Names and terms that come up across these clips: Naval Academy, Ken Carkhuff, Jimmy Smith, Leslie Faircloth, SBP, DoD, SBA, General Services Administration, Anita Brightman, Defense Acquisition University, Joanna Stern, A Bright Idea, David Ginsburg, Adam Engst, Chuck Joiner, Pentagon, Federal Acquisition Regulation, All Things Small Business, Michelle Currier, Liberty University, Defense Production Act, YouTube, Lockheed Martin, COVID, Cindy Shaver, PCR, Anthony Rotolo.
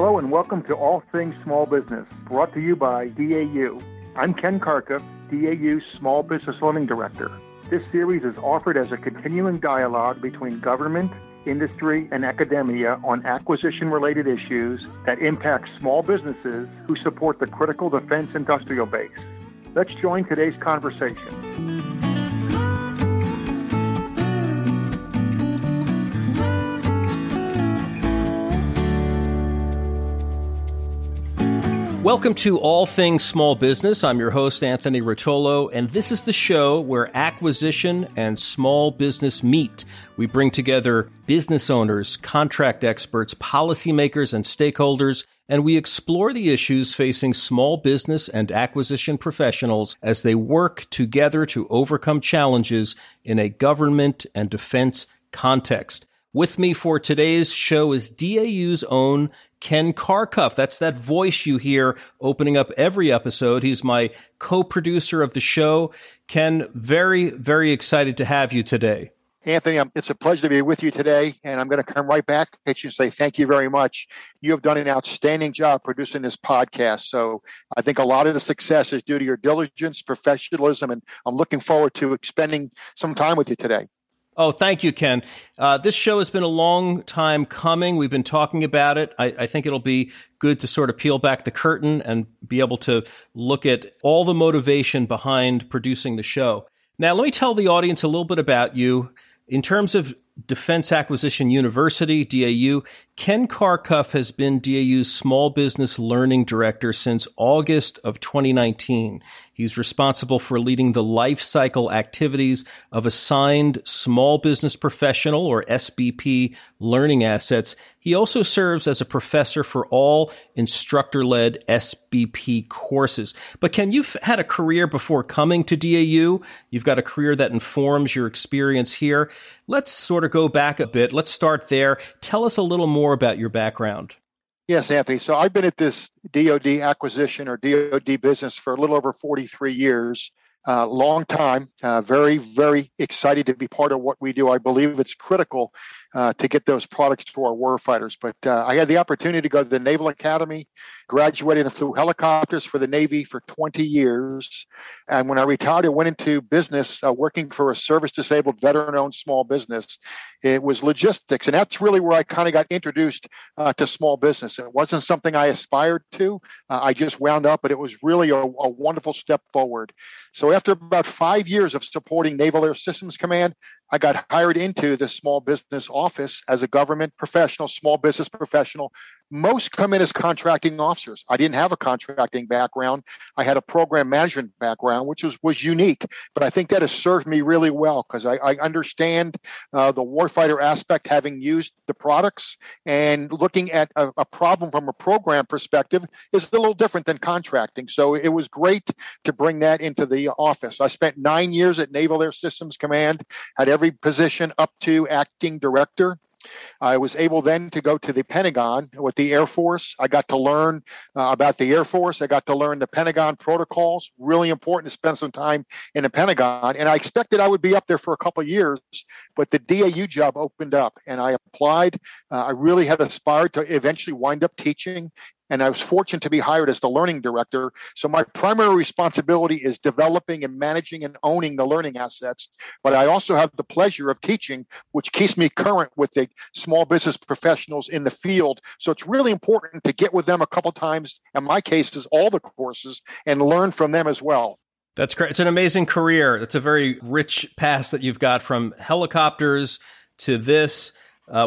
Hello and welcome to All Things Small Business, brought to you by DAU. I'm Ken Carkhuff, DAU's Small Business Learning Director. This series is offered as a continuing dialogue between government, industry, and academia on acquisition-related issues that impact small businesses who support the critical defense industrial base. Let's join today's conversation. Welcome to All Things Small Business. I'm your host, Anthony Rotolo, and this is the show where acquisition and small business meet. We bring together business owners, contract experts, policymakers, and stakeholders, and we explore the issues facing small business and acquisition professionals as they work together to overcome challenges in a government and defense context. With me for today's show is DAU's own Ken Carkhuff. That's that voice you hear opening up every episode. He's my co-producer of the show. Ken, very, very excited to have you today. Anthony, it's a pleasure to be with you today, and I'm going to come right back at you and say thank you very much. You have done an outstanding job producing this podcast, so I think a lot of the success is due to your diligence, professionalism, and I'm looking forward to spending some time with you today. Oh, thank you, Ken. This show has been a long time coming. We've been talking about it. I think it'll be good to sort of peel back the curtain and be able to look at all the motivation behind producing the show. Now, let me tell the audience a little bit about you. In terms of Defense Acquisition University, DAU, Ken Carkhuff has been DAU's Small Business Learning Director since August of 2019. He's responsible for leading the life cycle activities of assigned small business professional, or SBP, learning assets. He also serves as a professor for all instructor-led SBP courses. But Ken, you've had a career before coming to DAU. You've got a career that informs your experience here. Let's sort of go back a bit. Let's start there. Tell us a little more about your background. Yes, Anthony. So I've been at this DOD acquisition or DOD business for a little over 43 years. Long time. Very, very excited to be part of what we do. I believe it's critical to get those products to our warfighters. But I had the opportunity to go to the Naval Academy, graduated and flew helicopters for the Navy for 20 years. And when I retired, I went into business working for a service-disabled veteran-owned small business. It was logistics. And that's really where I kind of got introduced to small business. It wasn't something I aspired to. I just wound up, but it was really a wonderful step forward. So after about 5 years of supporting Naval Air Systems Command, I got hired into the small business office as a government professional, small business professional. Most come in as contracting officers. I didn't have a contracting background. I had a program management background, which was unique. But I think that has served me really well because I understand the warfighter aspect, having used the products and looking at a problem from a program perspective is a little different than contracting. So it was great to bring that into the office. I spent 9 years at Naval Air Systems Command, had every position up to acting director. I was able then to go to the Pentagon with the Air Force. I got to learn about the Air Force. I got to learn the Pentagon protocols. Really important to spend some time in the Pentagon. And I expected I would be up there for a couple of years, but the DAU job opened up and I applied. I really had aspired to eventually wind up teaching. And I was fortunate to be hired as the learning director. So my primary responsibility is developing and managing and owning the learning assets. But I also have the pleasure of teaching, which keeps me current with the small business professionals in the field. So it's really important to get with them a couple times, in my case, is all the courses, and learn from them as well. That's great. It's an amazing career. It's a very rich past that you've got from helicopters to this.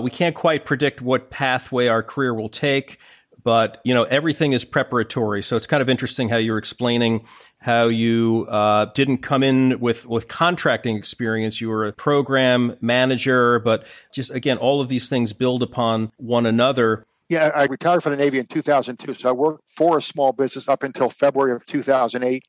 We can't quite predict what pathway our career will take. But, you know, everything is preparatory. So it's kind of interesting how you're explaining how you didn't come in with contracting experience. You were a program manager, but just, again, all of these things build upon one another. Yeah, I retired from the Navy in 2002. So I worked for a small business up until February of 2008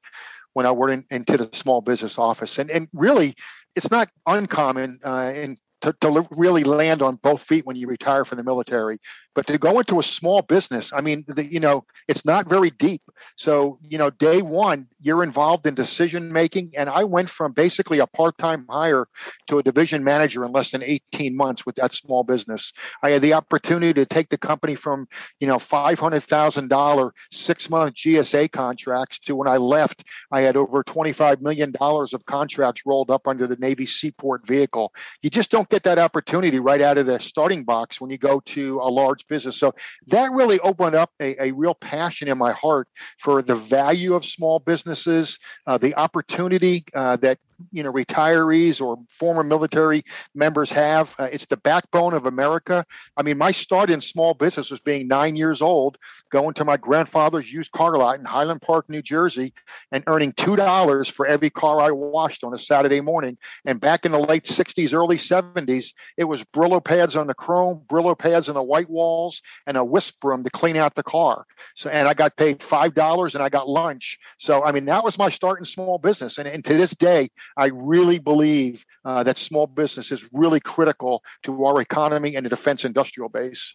when I went into the small business office. And really, it's not uncommon in to really land on both feet when you retire from the military. But to go into a small business, I mean, it's not very deep. So, day one, you're involved in decision making. And I went from basically a part-time hire to a division manager in less than 18 months with that small business. I had the opportunity to take the company from, $500,000 6-month GSA contracts to when I left, I had over $25 million of contracts rolled up under the Navy Seaport vehicle. You just don't get that opportunity right out of the starting box when you go to a large business. So that really opened up a real passion in my heart for the value of small businesses, the opportunity that retirees or former military members have. It's the backbone of America. I mean, my start in small business was being 9 years old, going to my grandfather's used car lot in Highland Park, New Jersey, and earning $2 for every car I washed on a Saturday morning. And back in the late 60s, early 70s, it was Brillo pads on the chrome, Brillo pads on the white walls, and a whisk broom to clean out the car. So, and I got paid $5 and I got lunch. So, I mean, that was my start in small business. And to this day, I really believe that small business is really critical to our economy and the defense industrial base.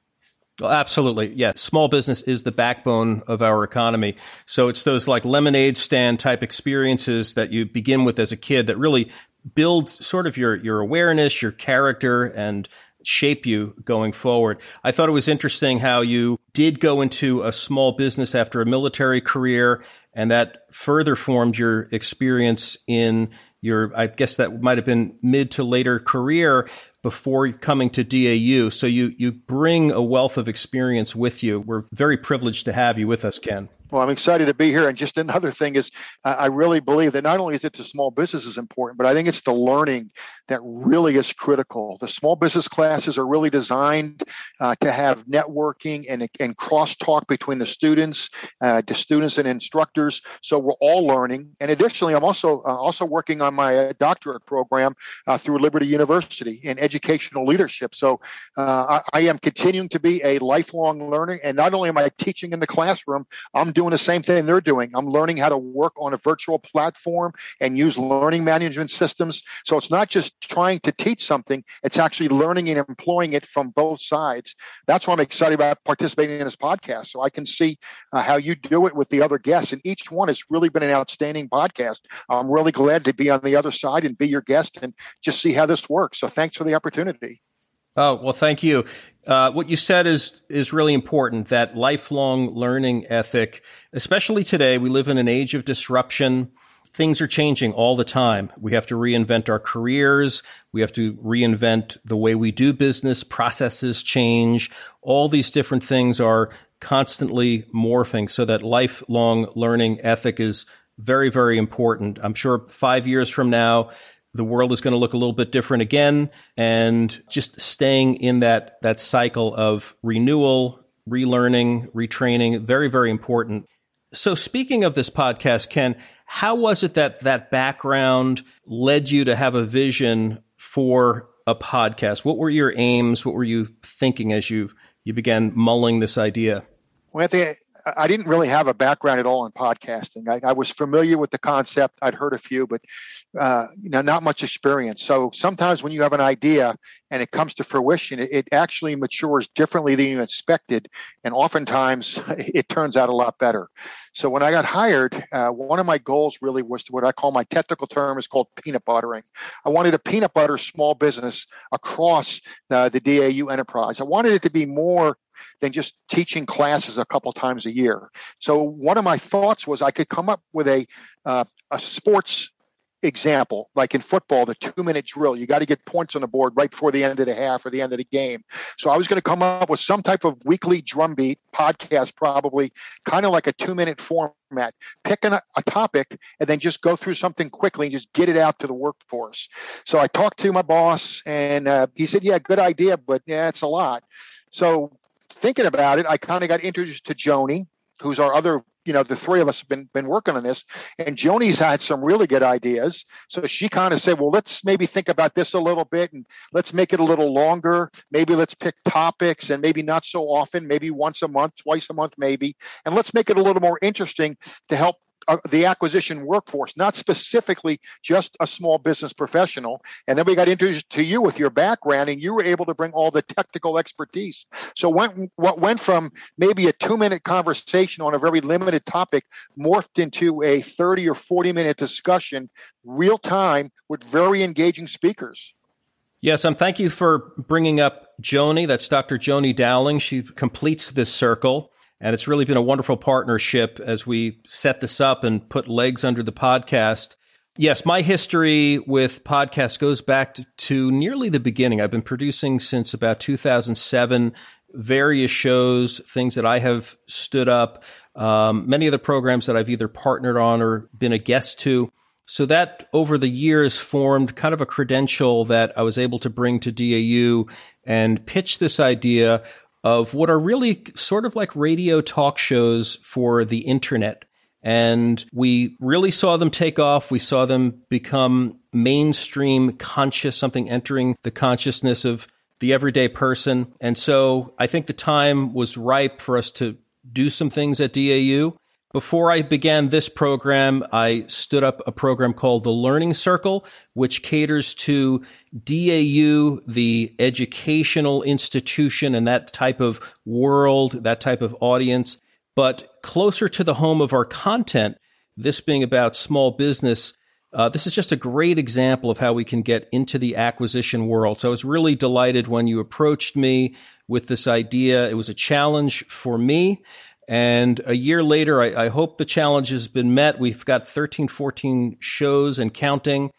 Well, absolutely. Yeah. Small business is the backbone of our economy. So it's those like lemonade stand type experiences that you begin with as a kid that really build sort of your awareness, your character, and shape you going forward. I thought it was interesting how you did go into a small business after a military career, and that further formed your experience in your, I guess that might have been mid to later career before coming to DAU. So you bring a wealth of experience with you. We're very privileged to have you with us, Ken. Well, I'm excited to be here. And just another thing is, I really believe that not only is it to small businesses important, but I think it's the learning that really is critical. The small business classes are really designed to have networking and crosstalk between the students and instructors. So we're all learning. And additionally, I'm also working on my doctorate program through Liberty University in educational leadership. So I am continuing to be a lifelong learner. And not only am I teaching in the classroom, I'm doing the same thing they're doing. I'm learning how to work on a virtual platform and use learning management systems. So it's not just trying to teach something, it's actually learning and employing it from both sides. That's why I'm excited about participating in this podcast, so I can see how you do it with the other guests. And each one has really been an outstanding podcast. I'm really glad to be on the other side and be your guest and just see how this works. So thanks for the opportunity. Oh, well, thank you. What you said is really important, that lifelong learning ethic, especially today. We live in an age of disruption. Things are changing all the time. We have to reinvent our careers. We have to reinvent the way we do business. Processes change. All these different things are constantly morphing. So that lifelong learning ethic is very, very important. I'm sure 5 years from now, the world is going to look a little bit different again, and just staying in that cycle of renewal, relearning, retraining, very, very important. So speaking of this podcast, Ken, how was it that background led you to have a vision for a podcast? What were your aims? What were you thinking as you began mulling this idea? Well, I didn't really have a background at all in podcasting. I was familiar with the concept. I'd heard a few, but not much experience. So sometimes when you have an idea and it comes to fruition, it actually matures differently than you expected. And oftentimes it turns out a lot better. So when I got hired, one of my goals really was to what I call, my technical term is called peanut buttering. I wanted to peanut butter small business across the DAU enterprise. I wanted it to be more than just teaching classes a couple times a year. So one of my thoughts was I could come up with a sports example, like in football, the 2-minute drill. You got to get points on the board right before the end of the half or the end of the game. So I was going to come up with some type of weekly drumbeat podcast, probably kind of like a 2-minute format, picking a topic and then just go through something quickly and just get it out to the workforce. So I talked to my boss and he said, yeah, good idea, but yeah, it's a lot. So thinking about it, I kind of got introduced to Joni, who's our other, the three of us have been working on this, and Joni's had some really good ideas. So she kind of said, well, let's maybe think about this a little bit and let's make it a little longer. Maybe let's pick topics and maybe not so often, maybe once a month, twice a month, maybe, and let's make it a little more interesting to help the acquisition workforce, not specifically just a small business professional. And then we got introduced to you with your background, and you were able to bring all the technical expertise. So what went from maybe a 2-minute conversation on a very limited topic morphed into a 30 or 40-minute discussion, real time, with very engaging speakers. Yes, and thank you for bringing up Joni. That's Dr. Joni Dowling. She completes this circle. And it's really been a wonderful partnership as we set this up and put legs under the podcast. Yes, my history with podcasts goes back to nearly the beginning. I've been producing since about 2007, various shows, things that I have stood up, many of the programs that I've either partnered on or been a guest to. So that over the years formed kind of a credential that I was able to bring to DAU and pitch this idea of what are really sort of like radio talk shows for the internet. And we really saw them take off. We saw them become mainstream conscious, something entering the consciousness of the everyday person. And so I think the time was ripe for us to do some things at DAU. Before I began this program, I stood up a program called The Learning Circle, which caters to DAU, the educational institution, and that type of world, that type of audience. But closer to the home of our content, this being about small business, this is just a great example of how we can get into the acquisition world. So I was really delighted when you approached me with this idea. It was a challenge for me. And a year later, I hope the challenge has been met. We've got 13, 14 shows and counting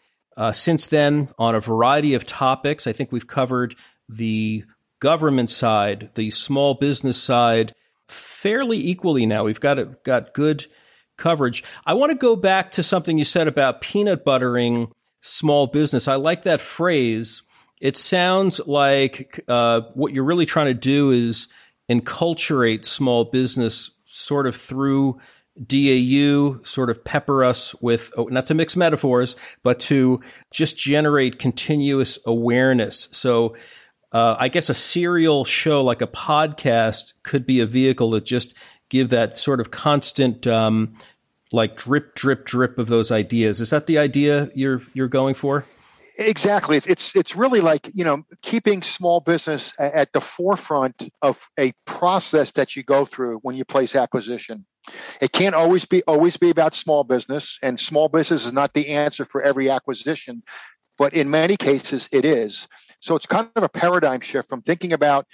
since then on a variety of topics. I think we've covered the government side, the small business side fairly equally now. We've got good coverage. I want to go back to something you said about peanut buttering small business. I like that phrase. It sounds like what you're really trying to do is enculturate small business sort of through DAU, sort of pepper us with, not to mix metaphors, but to just generate continuous awareness. So I guess a serial show like a podcast could be a vehicle to just give that sort of constant like drip, drip, drip of those ideas. Is that the idea you're going for? Exactly. It's really like, you know, keeping small business at the forefront of a process that you go through when you place acquisition. It can't always be about small business, and small business is not the answer for every acquisition, but in many cases it is. So it's kind of a paradigm shift from thinking about,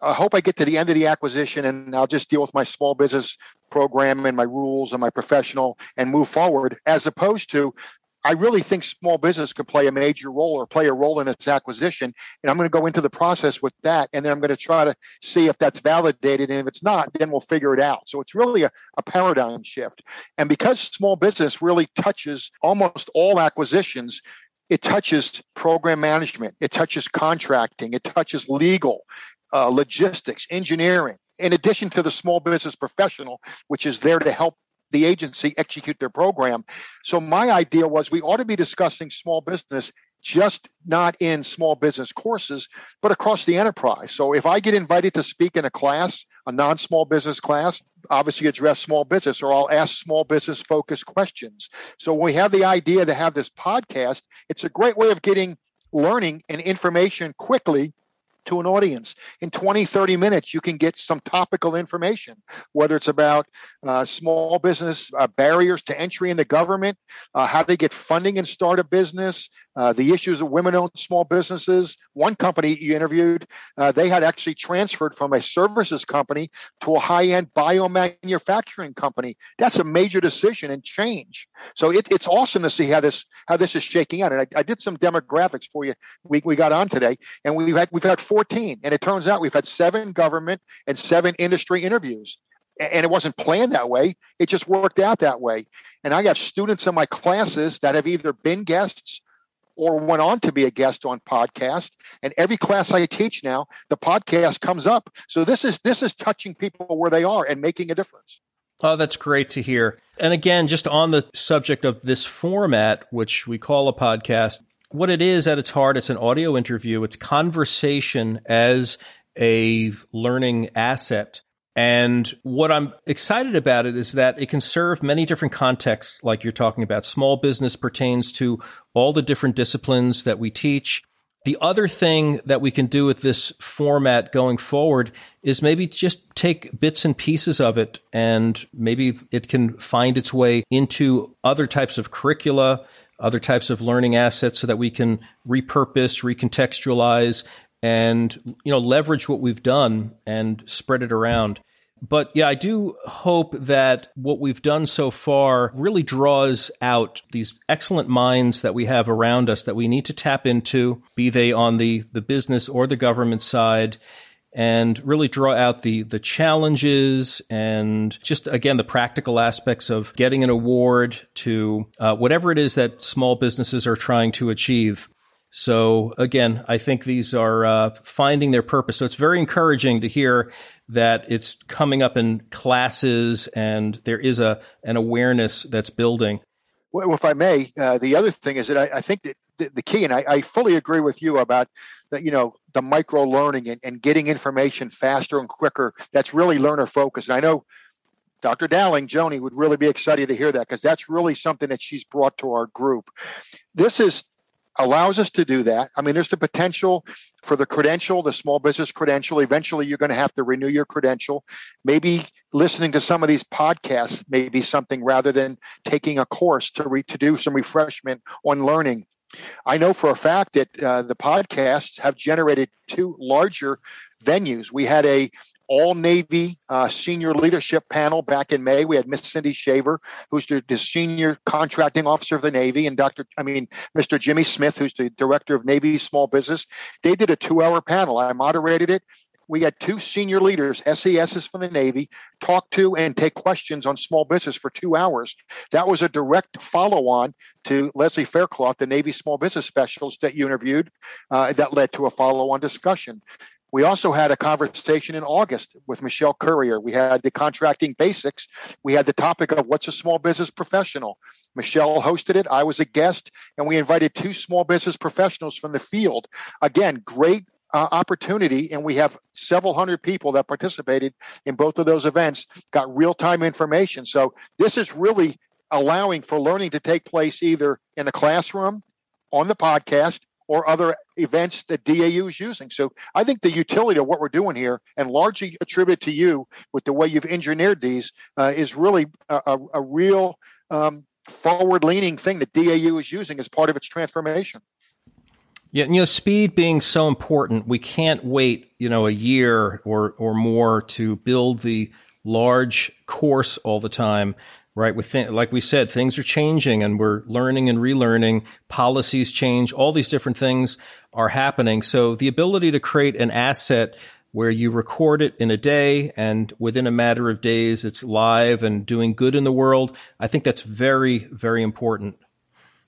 I hope I get to the end of the acquisition and I'll just deal with my small business program and my rules and my professional and move forward, as opposed to, I really think small business could play a major role or play a role in its acquisition. And I'm going to go into the process with that. And then I'm going to try to see if that's validated. And if it's not, then we'll figure it out. So it's really a paradigm shift. And because small business really touches almost all acquisitions, it touches program management. It touches contracting. It touches legal, logistics, engineering, in addition to the small business professional, which is there to help the agency execute their program. So my idea was we ought to be discussing small business, just not in small business courses, but across the enterprise. So if I get invited to speak in a class, a non-small business class, obviously address small business, or I'll ask small business focused questions. So when we have the idea to have this podcast, it's a great way of getting learning and information quickly to an audience. In 20, 30 minutes, you can get some topical information, whether it's about small business barriers to entry into government, how to get funding and start a business, the issues of women-owned small businesses. One company you interviewed, they had actually transferred from a services company to a high-end biomanufacturing company. That's a major decision and change. So it's awesome to see how this is shaking out. And I did some demographics for you. We got on today, and we've had 14. And it turns out we've had 7 government and 7 industry interviews. And it wasn't planned that way. It just worked out that way. And I got students in my classes that have either been guests or went on to be a guest on podcast. And every class I teach now, the podcast comes up. So this is touching people where they are and making a difference. Oh, that's great to hear. And again, just on the subject of this format, which we call a podcast, what it is at its heart, it's an audio interview. It's conversation as a learning asset. And what I'm excited about it is that it can serve many different contexts, like you're talking about. Small business pertains to all the different disciplines that we teach. The other thing that we can do with this format going forward is maybe just take bits and pieces of it, and maybe it can find its way into other types of curricula, other types of learning assets, so that we can repurpose, recontextualize, and, you know, leverage what we've done and spread it around. But yeah, I do hope that what we've done so far really draws out these excellent minds that we have around us that we need to tap into, be they on the business or the government side, and really draw out the challenges and just, again, the practical aspects of getting an award to whatever it is that small businesses are trying to achieve. So again, I think these are finding their purpose. So it's very encouraging to hear that it's coming up in classes and there is an awareness that's building. Well, if I may, the other thing is that I think that the key, and I fully agree with you about that, you know, the micro learning and getting information faster and quicker. That's really learner focused. And I know Dr. Dowling, Joni, would really be excited to hear that, because that's really something that she's brought to our group. This is allows us to do that. I mean, there's the potential for the credential, the small business credential. Eventually, you're going to have to renew your credential. Maybe listening to some of these podcasts may be something rather than taking a course to do some refreshment on learning. I know for a fact that the podcasts have generated two larger venues. We had a all-Navy senior leadership panel back in May. We had Miss Cindy Shaver, who's the senior contracting officer of the Navy, and Mr. Jimmy Smith, who's the director of Navy Small Business. They did a 2-hour panel. I moderated it. We had two senior leaders, SESs from the Navy, talk to and take questions on small business for 2 hours. That was a direct follow-on to Leslie Faircloth, the Navy Small Business Specialist that you interviewed, that led to a follow-on discussion. We also had a conversation in August with Michelle Currier. We had the contracting basics. We had the topic of what's a small business professional. Michelle hosted it. I was a guest, and we invited two small business professionals from the field. Again, great opportunity, and we have several hundred people that participated in both of those events, got real-time information. So this is really allowing for learning to take place either in the classroom, on the podcast, or other events that DAU is using. So I think the utility of what we're doing here, and largely attributed to you with the way you've engineered these, is really a real forward-leaning thing that DAU is using as part of its transformation. Yeah, and, you know, speed being so important, we can't wait, you know, a year or more to build the large course all the time. Right. Like we said, things are changing and we're learning and relearning. Policies change. All these different things are happening. So the ability to create an asset where you record it in a day and within a matter of days, it's live and doing good in the world. I think that's very, very important.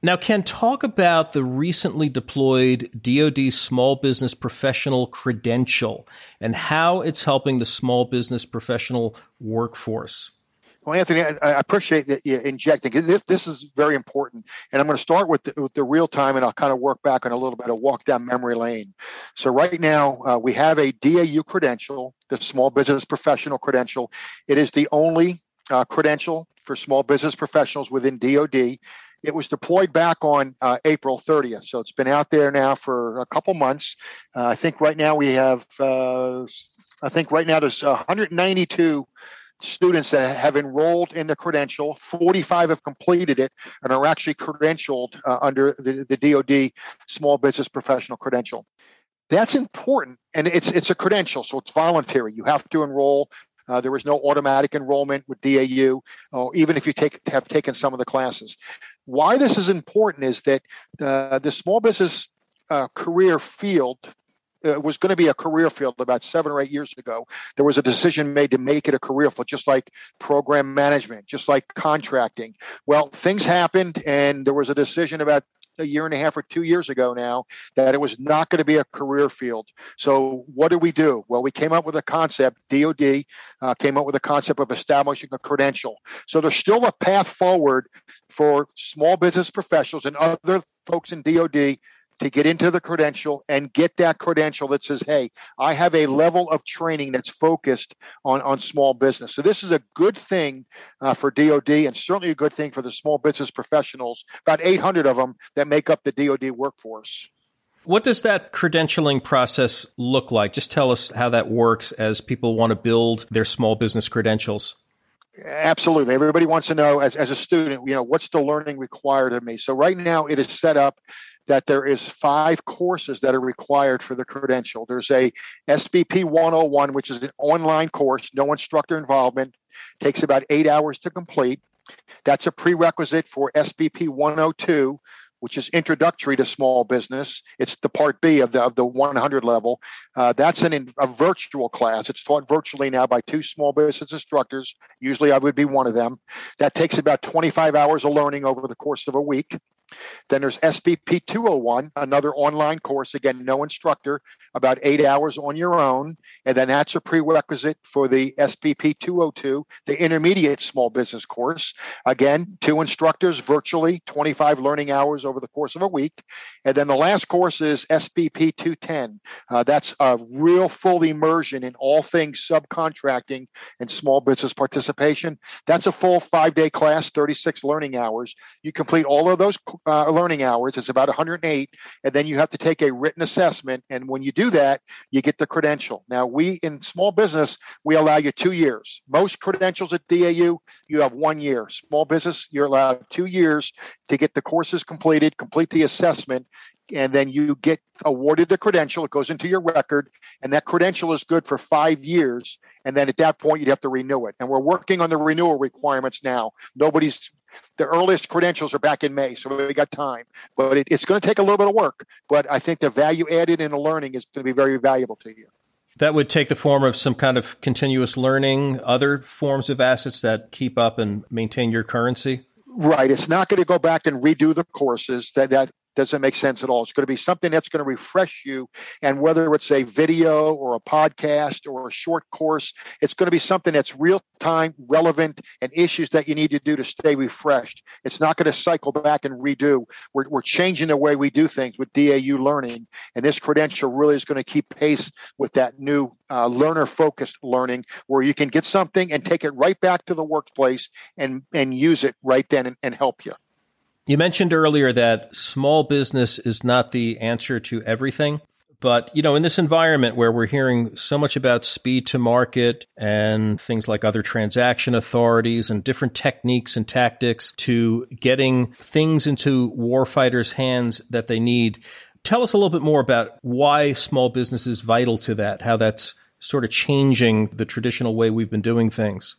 Now, Ken, talk about the recently deployed DoD Small Business Professional Credential and how it's helping the small business professional workforce. Well, Anthony, I appreciate that you're injecting. This is very important. And I'm going to start with the real time, and I'll kind of work back on a little bit of walk down memory lane. So right now, we have a DAU credential, the Small Business Professional Credential. It is the only credential for small business professionals within DoD. It was deployed back on April 30th. So it's been out there now for a couple months. I think right now there's 192 students that have enrolled in the credential. 45 have completed it and are actually credentialed under the DoD Small Business Professional Credential. That's important, and it's a credential, so it's voluntary. You have to enroll. There is no automatic enrollment with DAU, even if you have taken some of the classes. Why this is important is that the small business career field was going to be a career field about 7 or 8 years ago. There was a decision made to make it a career field, just like program management, just like contracting. Well, things happened, and there was a decision about a year and a half or 2 years ago now that it was not going to be a career field. So what do we do? Well, we came up with a concept. DoD came up with a concept of establishing a credential. So there's still a path forward for small business professionals and other folks in DoD to get into the credential and get that credential that says, hey, I have a level of training that's focused on small business. So this is a good thing for DOD and certainly a good thing for the small business professionals, about 800 of them that make up the DOD workforce. What does that credentialing process look like? Just tell us how that works as people want to build their small business credentials. Absolutely. Everybody wants to know as a student, you know, what's the learning required of me? So right now it is set up that there is 5 courses that are required for the credential. There's a SBP 101, which is an online course, no instructor involvement, takes about 8 hours to complete. That's a prerequisite for SBP 102, which is introductory to small business. It's the part B of the 100 level. That's a virtual class. It's taught virtually now by 2 small business instructors. Usually I would be one of them. That takes about 25 hours of learning over the course of a week. Then there's SBP 201, another online course. Again, no instructor, about 8 hours on your own. And then that's a prerequisite for the SBP 202, the intermediate small business course. Again, 2 instructors virtually, 25 learning hours over the course of a week. And then the last course is SBP 210. That's a real full immersion in all things subcontracting and small business participation. That's a full 5-day class, 36 learning hours. You complete all of those learning hours. It's about 108. And then you have to take a written assessment. And when you do that, you get the credential. Now, we in small business, we allow you 2 years. Most credentials at DAU, you have 1 year. Small business, you're allowed 2 years to get the courses completed, complete the assessment, and then you get awarded the credential. It goes into your record, and that credential is good for 5 years. And then at that point, you'd have to renew it. And we're working on the renewal requirements now. The earliest credentials are back in May, so we got time. But it's going to take a little bit of work. But I think the value added in the learning is going to be very valuable to you. That would take the form of some kind of continuous learning, other forms of assets that keep up and maintain your currency? Right. It's not going to go back and redo the courses that doesn't make sense at all. It's going to be something that's going to refresh you. And whether it's a video or a podcast or a short course, it's going to be something that's real time, relevant, and issues that you need to do to stay refreshed. It's not going to cycle back and redo. We're changing the way we do things with DAU learning. And this credential really is going to keep pace with that new learner-focused learning, where you can get something and take it right back to the workplace and use it right then and help you. You mentioned earlier that small business is not the answer to everything, but you know, in this environment where we're hearing so much about speed to market and things like other transaction authorities and different techniques and tactics to getting things into warfighters' hands that they need, tell us a little bit more about why small business is vital to that, how that's sort of changing the traditional way we've been doing things.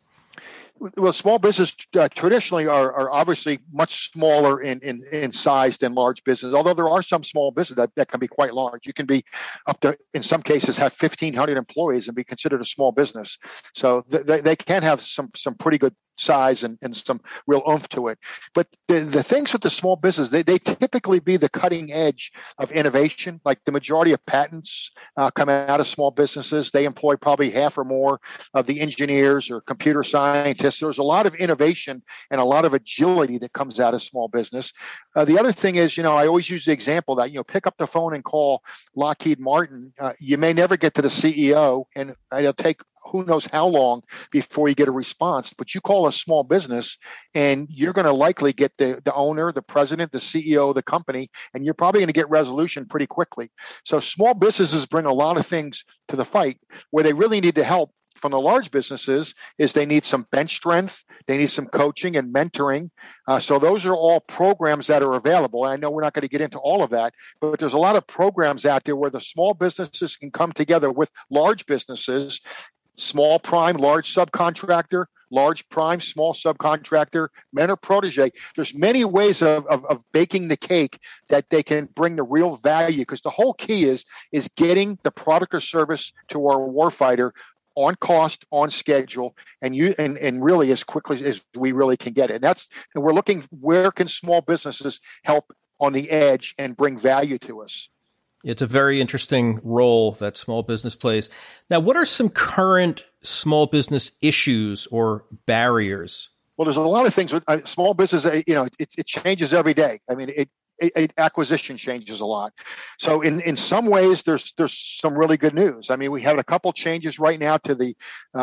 Well, small business traditionally are obviously much smaller in size than large business, although there are some small businesses that can be quite large. You can be up to, in some cases, have 1,500 employees and be considered a small business. So they can have some pretty good size and some real oomph to it. But the things with the small business, they typically be the cutting edge of innovation. Like the majority of patents come out of small businesses. They employ probably half or more of the engineers or computer scientists. There's a lot of innovation and a lot of agility that comes out of small business. The other thing is, you know, I always use the example that, you know, pick up the phone and call Lockheed Martin. You may never get to the CEO, and it'll take who knows how long before you get a response. But you call a small business and you're going to likely get the owner, the president, the CEO of the company, and you're probably going to get resolution pretty quickly. So small businesses bring a lot of things to the fight. Where they really need to help from the large businesses is they need some bench strength. They need some coaching and mentoring. So those are all programs that are available. And I know we're not going to get into all of that, but there's a lot of programs out there where the small businesses can come together with large businesses. Small prime, large subcontractor, large prime, small subcontractor, mentor, protege. There's many ways of baking the cake that they can bring the real value, because the whole key is getting the product or service to our warfighter on cost, on schedule, and really as quickly as we really can get it. And we're looking, where can small businesses help on the edge and bring value to us? It's a very interesting role that small business plays. Now, what are some current small business issues or barriers? Well, there's a lot of things with small business. You know, it changes every day. I mean, it acquisition changes a lot. So in some ways, there's some really good news. I mean, we have a couple changes right now to the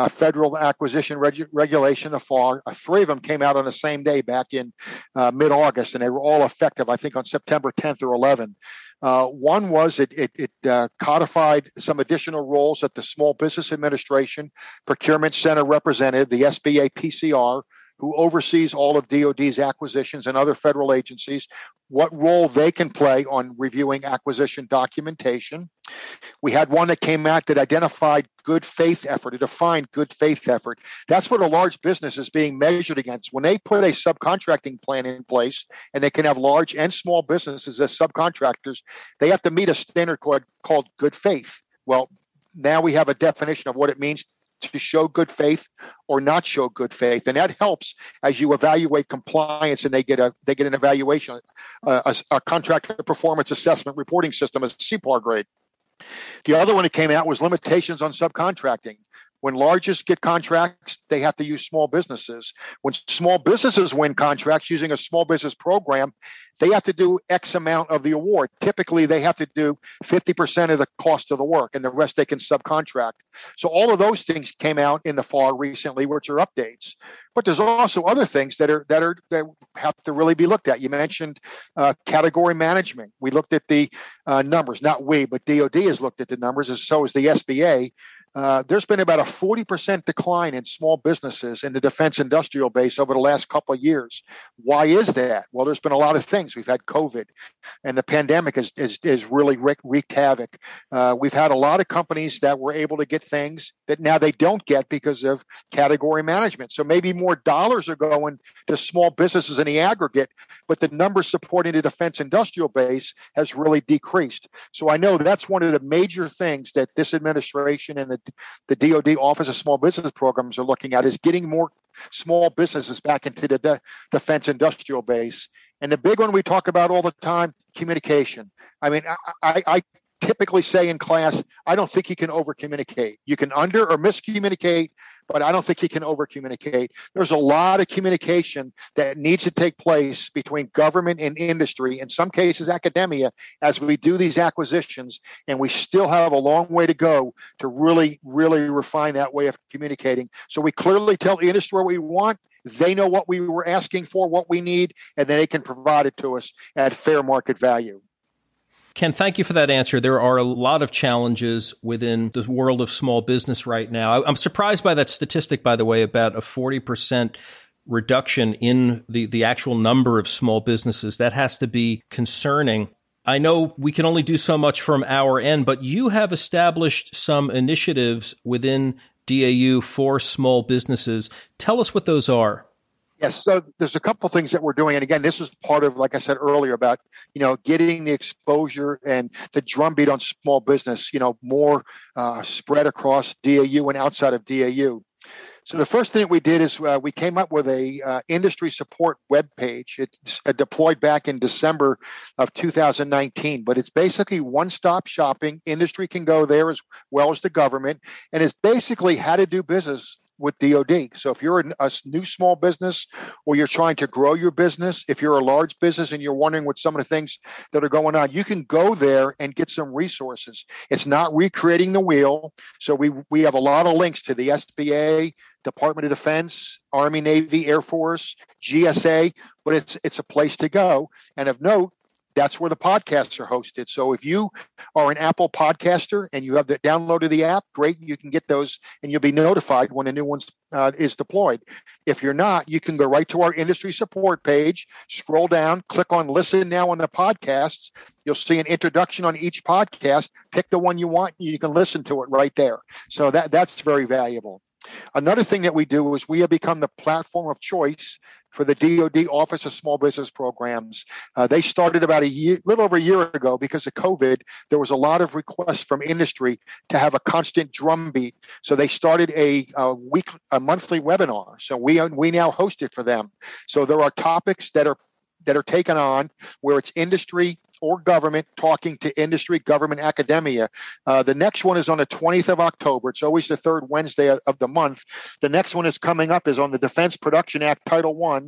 Federal Acquisition Regulation, the FAR. Three of them came out on the same day back in mid-August, and they were all effective, I think, on September 10th or 11th. One was it codified some additional roles that the Small Business Administration Procurement Center Representative, the SBA PCR, who oversees all of DOD's acquisitions and other federal agencies, what role they can play on reviewing acquisition documentation. We had one that came out that identified good faith effort, it defined good faith effort. That's what a large business is being measured against. When they put a subcontracting plan in place, and they can have large and small businesses as subcontractors, they have to meet a standard called good faith. Well, now we have a definition of what it means to show good faith or not show good faith. And that helps as you evaluate compliance, and they get an evaluation, a contractor performance assessment reporting system, a CPAR grade. The other one that came out was limitations on subcontracting. When largest get contracts, they have to use small businesses. When small businesses win contracts using a small business program, they have to do X amount of the award. Typically, they have to do 50% of the cost of the work, and the rest they can subcontract. So all of those things came out in the fall recently, which are updates. But there's also other things that have to really be looked at. You mentioned category management. We looked at the numbers, not we, but DOD has looked at the numbers, and so has the SBA. There's been about a 40% decline in small businesses in the defense industrial base over the last couple of years. Why is that? Well, there's been a lot of things. We've had COVID, and the pandemic has really wreaked havoc. We've had a lot of companies that were able to get things that now they don't get because of category management. So maybe more dollars are going to small businesses in the aggregate, but the numbers supporting the defense industrial base has really decreased. So I know that's one of the major things that this administration and the DOD Office of Small Business Programs are looking at, is getting more small businesses back into the defense industrial base. And the big one we talk about all the time, communication. I mean, I typically say in class, I don't think you can over-communicate. You can under or miscommunicate, but I don't think you can over-communicate. There's a lot of communication that needs to take place between government and industry, in some cases academia, as we do these acquisitions, and we still have a long way to go to really, really refine that way of communicating. So we clearly tell the industry what we want. They know what we were asking for, what we need, and then they can provide it to us at fair market value. Ken, thank you for that answer. There are a lot of challenges within the world of small business right now. I'm surprised by that statistic, by the way, about a 40% reduction in the actual number of small businesses. That has to be concerning. I know we can only do so much from our end, but you have established some initiatives within DAU for small businesses. Tell us what those are. Yes, so there's a couple of things that we're doing. And again, this is part of, like I said earlier, about, getting the exposure and the drumbeat on small business, more spread across DAU and outside of DAU. So the first thing we did is we came up with a industry support webpage. It's deployed back in December of 2019, but it's basically one-stop shopping. Industry can go there as well as the government, and it's basically how to do business with DOD. So if you're a new small business, or you're trying to grow your business, if you're a large business and you're wondering what some of the things that are going on, you can go there and get some resources. It's not recreating the wheel. So we have a lot of links to the SBA, Department of Defense, Army, Navy, Air Force, GSA, but it's a place to go. And of note, that's where the podcasts are hosted. So if you are an Apple podcaster and you have downloaded the app, great, you can get those and you'll be notified when a new one is deployed. If you're not, you can go right to our industry support page, scroll down, click on Listen Now on the podcasts. You'll see an introduction on each podcast. Pick the one you want, and you can listen to it right there. So that's very valuable. Another thing that we do is we have become the platform of choice for the DOD Office of Small Business Programs. They started about a little over a year ago because of COVID. There was a lot of requests from industry to have a constant drumbeat. So they started a monthly webinar. So we now host it for them. So there are topics that are taken on where it's industry, or government talking to industry, government, academia. The next one is on the 20th of October. It's always the third Wednesday of the month. The next one is coming up is on the Defense Production Act, Title I,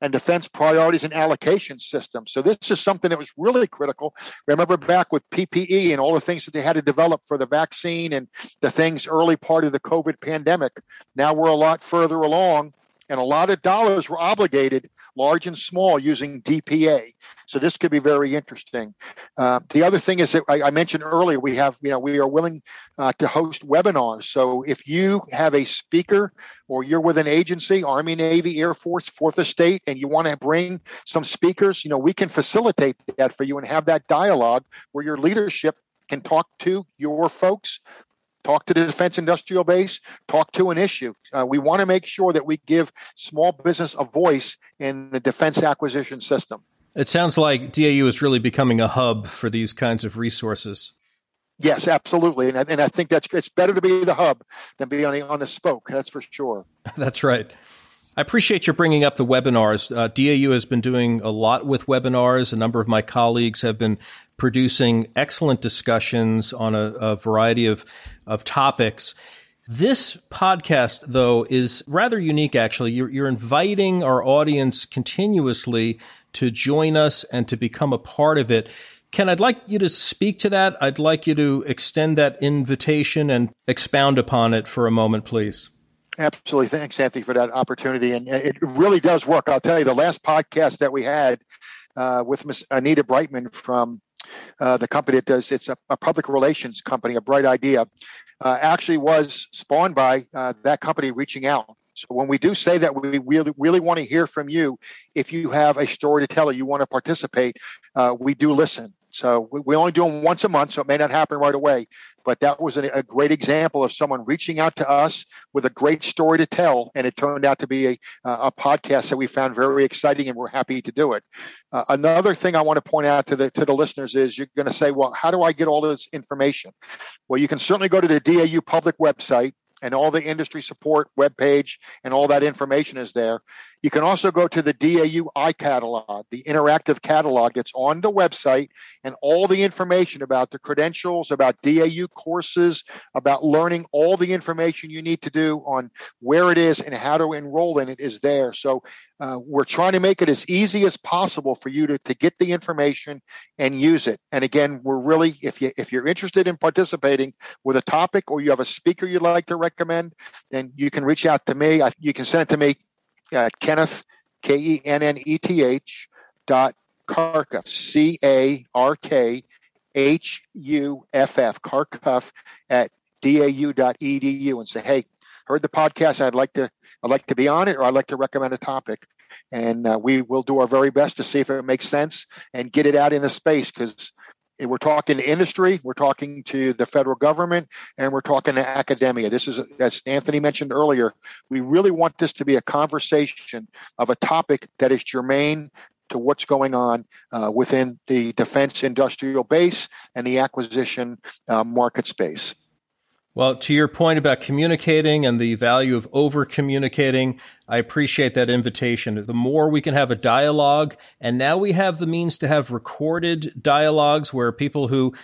and Defense Priorities and Allocation System. So this is something that was really critical. Remember back with PPE and all the things that they had to develop for the vaccine and the things early part of the COVID pandemic. Now we're a lot further along. And a lot of dollars were obligated, large and small, using DPA. So this could be very interesting. The other thing is that I mentioned earlier, we have, we are willing to host webinars. So if you have a speaker or you're with an agency, Army, Navy, Air Force, Fourth Estate, and you want to bring some speakers, we can facilitate that for you and have that dialogue where your leadership can talk to your folks. Talk to the defense industrial base, talk to an issue. We want to make sure that we give small business a voice in the defense acquisition system. It sounds like DAU is really becoming a hub for these kinds of resources. Yes, absolutely. And I think it's better to be the hub than be on the spoke. That's for sure. That's right. I appreciate you bringing up the webinars. DAU has been doing a lot with webinars. A number of my colleagues have been producing excellent discussions on a variety of topics. This podcast, though, is rather unique, actually. You're inviting our audience continuously to join us and to become a part of it. Ken, I'd like you to speak to that. I'd like you to extend that invitation and expound upon it for a moment, please. Absolutely. Thanks, Anthony, for that opportunity. And it really does work. I'll tell you, the last podcast that we had with Ms. Anita Brightman from the company that does, it's a public relations company, A Bright Idea, actually was spawned by that company reaching out. So when we do say that, we really want to hear from you. If you have a story to tell or you want to participate, we do listen. So we only do them once a month, so it may not happen right away. But that was a great example of someone reaching out to us with a great story to tell, and it turned out to be a podcast that we found very exciting, and we're happy to do it. Another thing I want to point out to the listeners is you're going to say, well, how do I get all this information? Well, you can certainly go to the DAU public website, and all the industry support webpage and all that information is there. You can also go to the DAUI catalog, the interactive catalog that's on the website, and all the information about the credentials, about DAU courses, about learning, all the information you need to do on where it is and how to enroll in it is there. So we're trying to make it as easy as possible for you to get the information and use it. And again, we're really, if you're interested in participating with a topic or you have a speaker you'd like to recommend, then you can reach out to me. You can send it to me. Kenneth, Kenneth .Carkhuff, Carkhuff, Carkhuff@dau.edu, and say, hey, heard the podcast. I'd like to be on it, or I'd like to recommend a topic. And we will do our very best to see if it makes sense and get it out in the space, because we're talking to industry, we're talking to the federal government, and we're talking to academia. This is, as Anthony mentioned earlier, we really want this to be a conversation of a topic that is germane to what's going on within the defense industrial base and the acquisition market space. Well, to your point about communicating and the value of over-communicating, I appreciate that invitation. The more we can have a dialogue, and now we have the means to have recorded dialogues where people who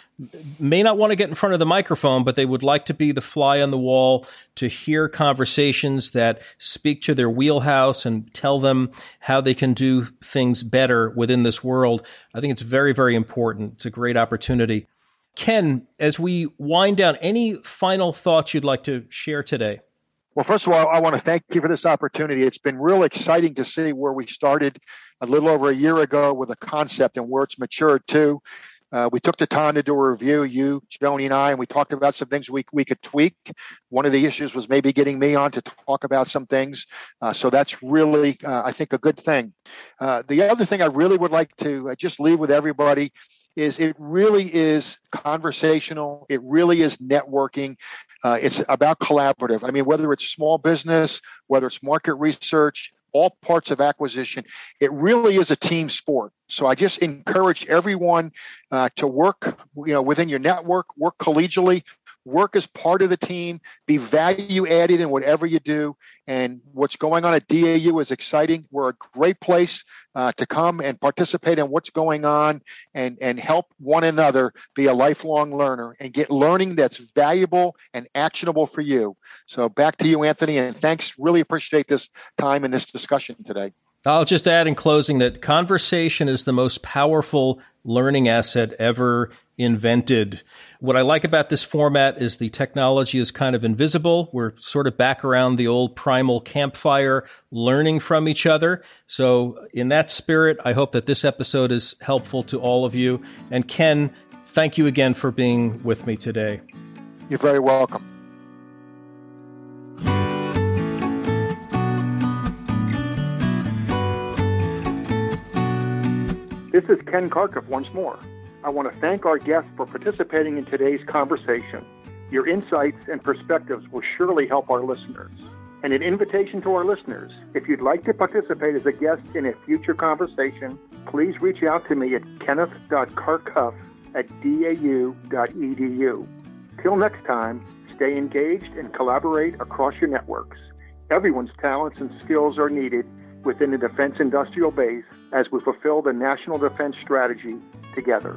may not want to get in front of the microphone, but they would like to be the fly on the wall to hear conversations that speak to their wheelhouse and tell them how they can do things better within this world. I think it's very, very important. It's a great opportunity. Ken, as we wind down, any final thoughts you'd like to share today? Well, first of all, I want to thank you for this opportunity. It's been real exciting to see where we started a little over a year ago with a concept and where it's matured to. We took the time to do a review, you, Joni, and I, and we talked about some things we could tweak. One of the issues was maybe getting me on to talk about some things. So that's really, I think, a good thing. The other thing I really would like to just leave with everybody is it really is conversational. It really is networking. It's about collaborative. I mean, whether it's small business, whether it's market research, all parts of acquisition, it really is a team sport. So I just encourage everyone to work, within your network, work collegially, work as part of the team, be value added in whatever you do. And what's going on at DAU is exciting. We're a great place to come and participate in what's going on and help one another be a lifelong learner and get learning that's valuable and actionable for you. So back to you, Anthony, and thanks. Really appreciate this time and this discussion today. I'll just add in closing that conversation is the most powerful learning asset ever invented. What I like about this format is the technology is kind of invisible. We're sort of back around the old primal campfire, learning from each other. So in that spirit, I hope that this episode is helpful to all of you. And Ken, thank you again for being with me today. You're very welcome. This is Ken Carkhuff once more. I want to thank our guests for participating in today's conversation. Your insights and perspectives will surely help our listeners. And an invitation to our listeners, if you'd like to participate as a guest in a future conversation, please reach out to me at kenneth.carkhuff@dau.edu. Till next time, stay engaged and collaborate across your networks. Everyone's talents and skills are needed within the defense industrial base as we fulfill the national defense strategy together.